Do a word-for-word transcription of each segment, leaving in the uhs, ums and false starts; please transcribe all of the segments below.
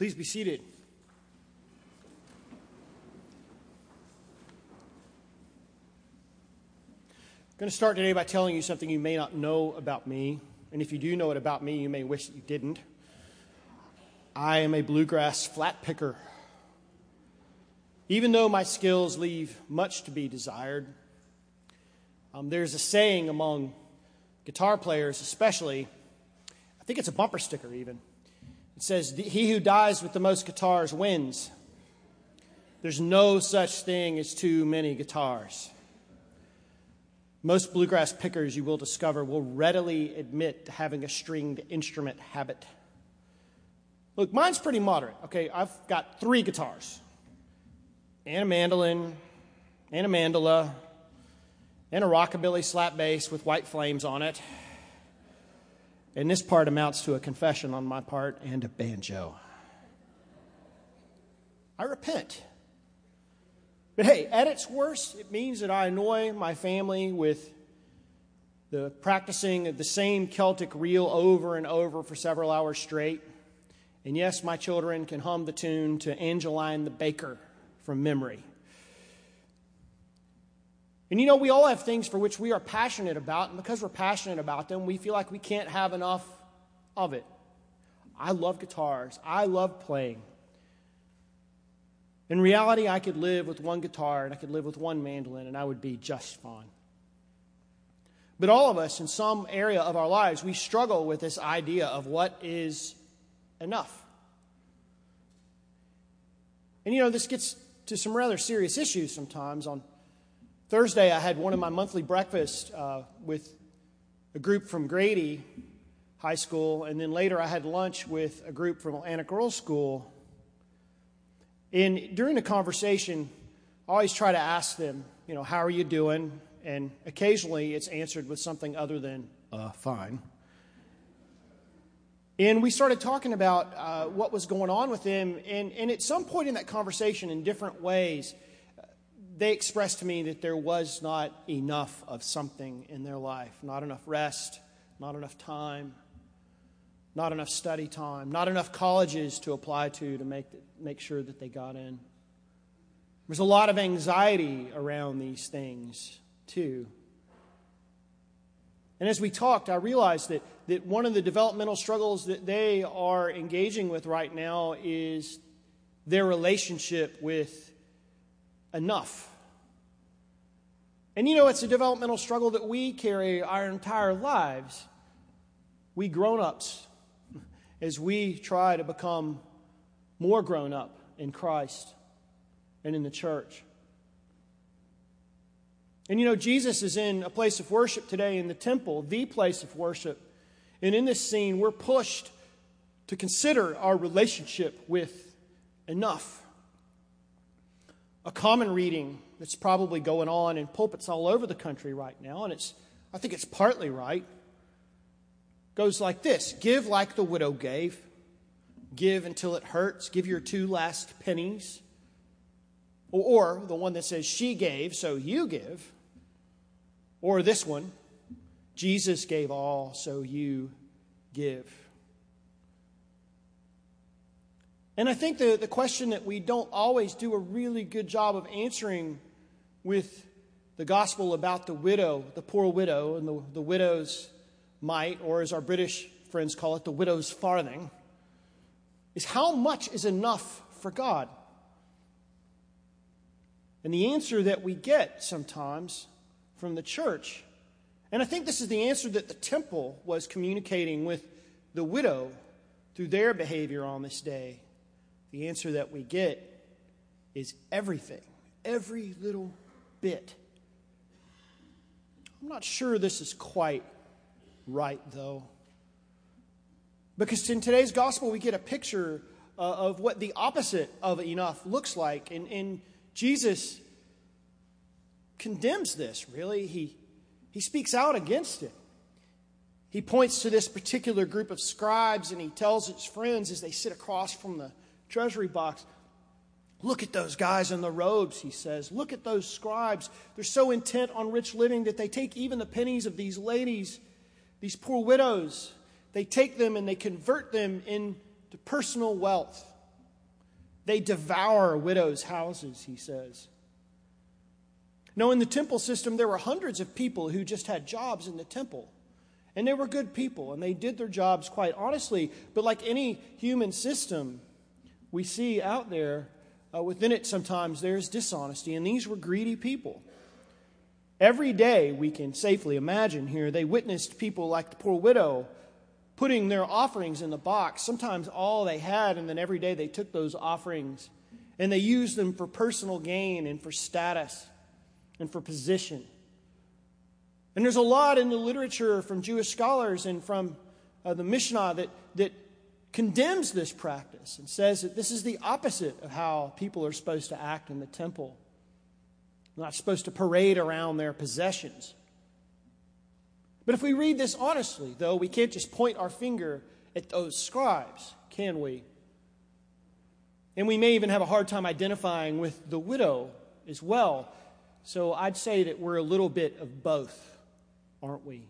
Please be seated. I'm going to start today by telling you something you may not know about me, and if you do know it about me, you may wish that you didn't. I am a bluegrass flat picker. Even though my skills leave much to be desired, um, there's a saying among guitar players especially, I think it's a bumper sticker even, it says, "He who dies with the most guitars wins." There's no such thing as too many guitars. Most bluegrass pickers, you will discover, will readily admit to having a stringed instrument habit. Look, mine's pretty moderate. Okay, I've got three guitars. And a mandolin, and a mandola, and a rockabilly slap bass with white flames on it. And this part amounts to a confession on my part, and a banjo. I repent. But hey, at its worst, it means that I annoy my family with the practicing of the same Celtic reel over and over for several hours straight. And yes, my children can hum the tune to Angeline the Baker from memory. And you know, we all have things for which we are passionate about, and because we're passionate about them, we feel like we can't have enough of it. I love guitars. I love playing. In reality, I could live with one guitar and I could live with one mandolin and I would be just fine. But all of us in some area of our lives, we struggle with this idea of what is enough. And you know, this gets to some rather serious issues sometimes. On Thursday, I had one of my monthly breakfasts uh, with a group from Grady High School, and then later I had lunch with a group from Atlanta Girls School. And during the conversation, I always try to ask them, you know, how are you doing? And occasionally it's answered with something other than, uh, fine. And we started talking about uh, what was going on with them. And, and at some point in that conversation, in different ways, they expressed to me that there was not enough of something in their life. Not enough rest, not enough time, not enough study time, not enough colleges to apply to to make the make sure that they got in. There's a lot of anxiety around these things, too. And as we talked, I realized that, that one of the developmental struggles that they are engaging with right now is their relationship with enough. And you know, it's a developmental struggle that we carry our entire lives, we grown-ups, as we try to become more grown up in Christ and in the church. And you know, Jesus is in a place of worship today in the temple, the place of worship. And in this scene, we're pushed to consider our relationship with enough. A common reading that's probably going on in pulpits all over the country right now, and it's I think it's partly right, goes like this: give like the widow gave. Give until it hurts. Give your two last pennies. Or, or the one that says, she gave, so you give. Or this one, Jesus gave all, so you give. And I think the, the question that we don't always do a really good job of answering with the gospel about the widow, the poor widow, and the, the widow's mite, or as our British friends call it, the widow's farthing, is how much is enough for God? And the answer that we get sometimes from the church, and I think this is the answer that the temple was communicating with the widow through their behavior on this day, the answer that we get is everything, every little bit. I'm not sure this is quite right, though. Because in today's gospel, we get a picture uh, of what the opposite of enough looks like. And, and Jesus condemns this, really. He, he speaks out against it. He points to this particular group of scribes, and he tells his friends as they sit across from the treasury box, look at those guys in the robes, he says. Look at those scribes. They're so intent on rich living that they take even the pennies of these ladies, these poor widows. They take them and they convert them into personal wealth. They devour widows' houses, he says. No, in the temple system, there were hundreds of people who just had jobs in the temple. And they were good people, and they did their jobs quite honestly. But like any human system we see out there, uh, within it sometimes there's dishonesty. And these were greedy people. Every day, we can safely imagine here, they witnessed people like the poor widow putting their offerings in the box, sometimes all they had, and then every day they took those offerings and they used them for personal gain and for status and for position. And there's a lot in the literature from Jewish scholars and from uh, the Mishnah that, that condemns this practice and says that this is the opposite of how people are supposed to act in the temple. They're not supposed to parade around their possessions. But if we read this honestly, though, we can't just point our finger at those scribes, can we? And we may even have a hard time identifying with the widow as well. So I'd say that we're a little bit of both, aren't we?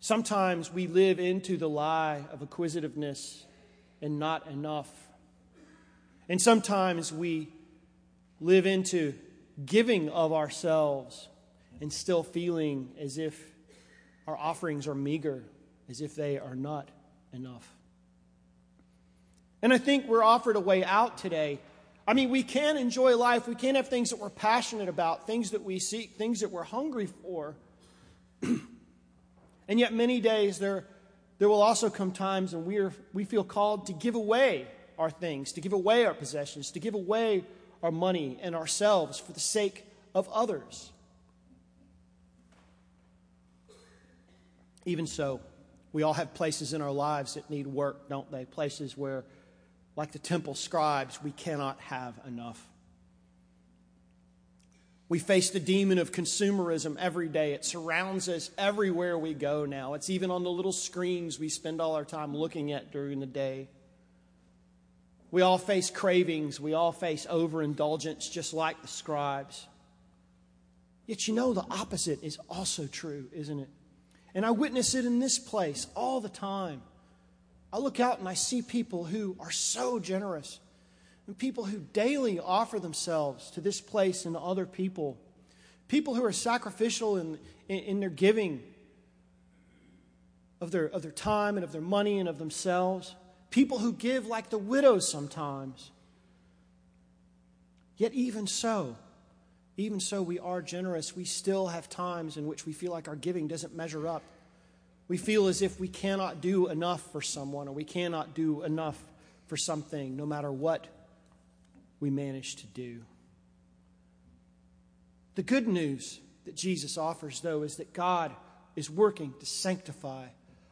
Sometimes we live into the lie of acquisitiveness and not enough. And sometimes we live into giving of ourselves and still feeling as if our offerings are meager, as if they are not enough. And I think we're offered a way out today. I mean, we can enjoy life. We can have things that we're passionate about, things that we seek, things that we're hungry for. And yet many days there, there will also come times when we are, we feel called to give away our things, to give away our possessions, to give away our money and ourselves for the sake of others. Even so, we all have places in our lives that need work, don't they? Places where, like the temple scribes, we cannot have enough. We face the demon of consumerism every day. It surrounds us everywhere we go now. It's even on the little screens we spend all our time looking at during the day. We all face cravings. We all face overindulgence, just like the scribes. Yet you know the opposite is also true, isn't it? And I witness it in this place all the time. I look out and I see people who are so generous and people who daily offer themselves to this place and to other people. People who are sacrificial in, in, in their giving of their, of their time and of their money and of themselves. People who give like the widows sometimes. Yet even so, Even so, we are generous. We still have times in which we feel like our giving doesn't measure up. We feel as if we cannot do enough for someone, or we cannot do enough for something, no matter what we manage to do. The good news that Jesus offers, though, is that God is working to sanctify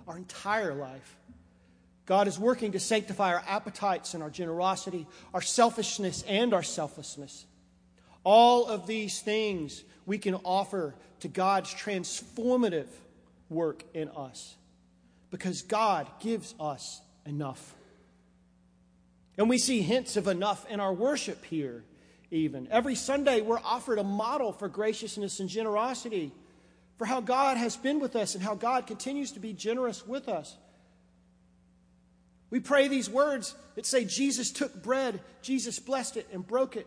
our entire life. God is working to sanctify our appetites and our generosity, our selfishness and our selflessness. All of these things we can offer to God's transformative work in us because God gives us enough. And we see hints of enough in our worship here even. Every Sunday we're offered a model for graciousness and generosity, for how God has been with us and how God continues to be generous with us. We pray these words that say, Jesus took bread, Jesus blessed it and broke it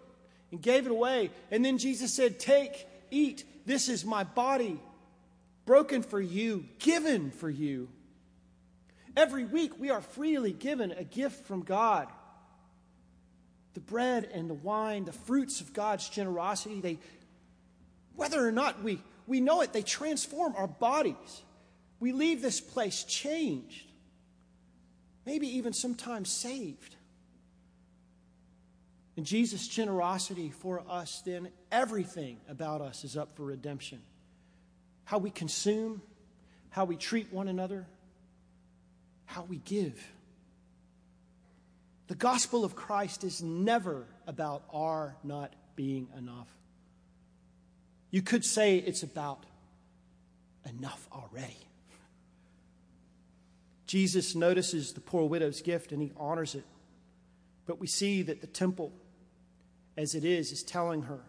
and gave it away. And then Jesus said, take, eat, this is my body, broken for you, given for you. Every week we are freely given a gift from God. The bread and the wine, the fruits of God's generosity, they, whether or not we, we know it, they transform our bodies. We leave this place changed, maybe even sometimes saved. And Jesus' generosity for us, then everything about us is up for redemption. How we consume, how we treat one another, how we give. The gospel of Christ is never about our not being enough. You could say it's about enough already. Jesus notices the poor widow's gift and he honors it. But we see that the temple, as it is, is telling her,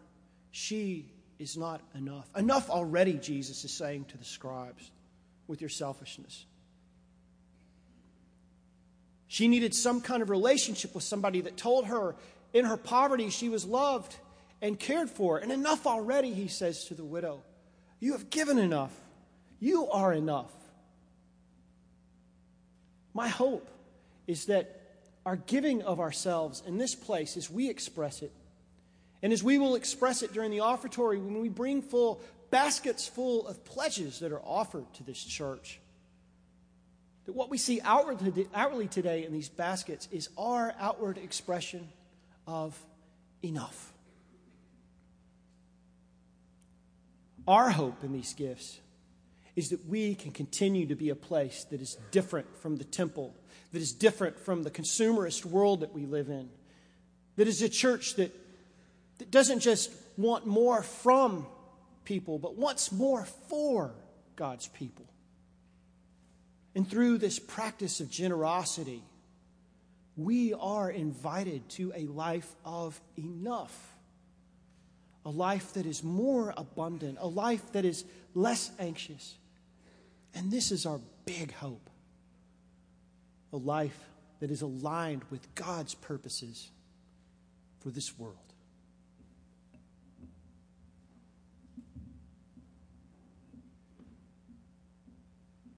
she is not enough. Enough already, Jesus is saying to the scribes, with your selfishness. She needed some kind of relationship with somebody that told her in her poverty she was loved and cared for. And enough already, he says to the widow. You have given enough. You are enough. My hope is that our giving of ourselves in this place, as we express it, and as we will express it during the offertory when we bring full baskets full of pledges that are offered to this church, that what we see outwardly today in these baskets is our outward expression of enough. Our hope in these gifts is that we can continue to be a place that is different from the temple, that is different from the consumerist world that we live in, that is a church that, that doesn't just want more from people, but wants more for God's people. And through this practice of generosity, we are invited to a life of enough, a life that is more abundant, a life that is less anxious. And this is our big hope, a life that is aligned with God's purposes for this world.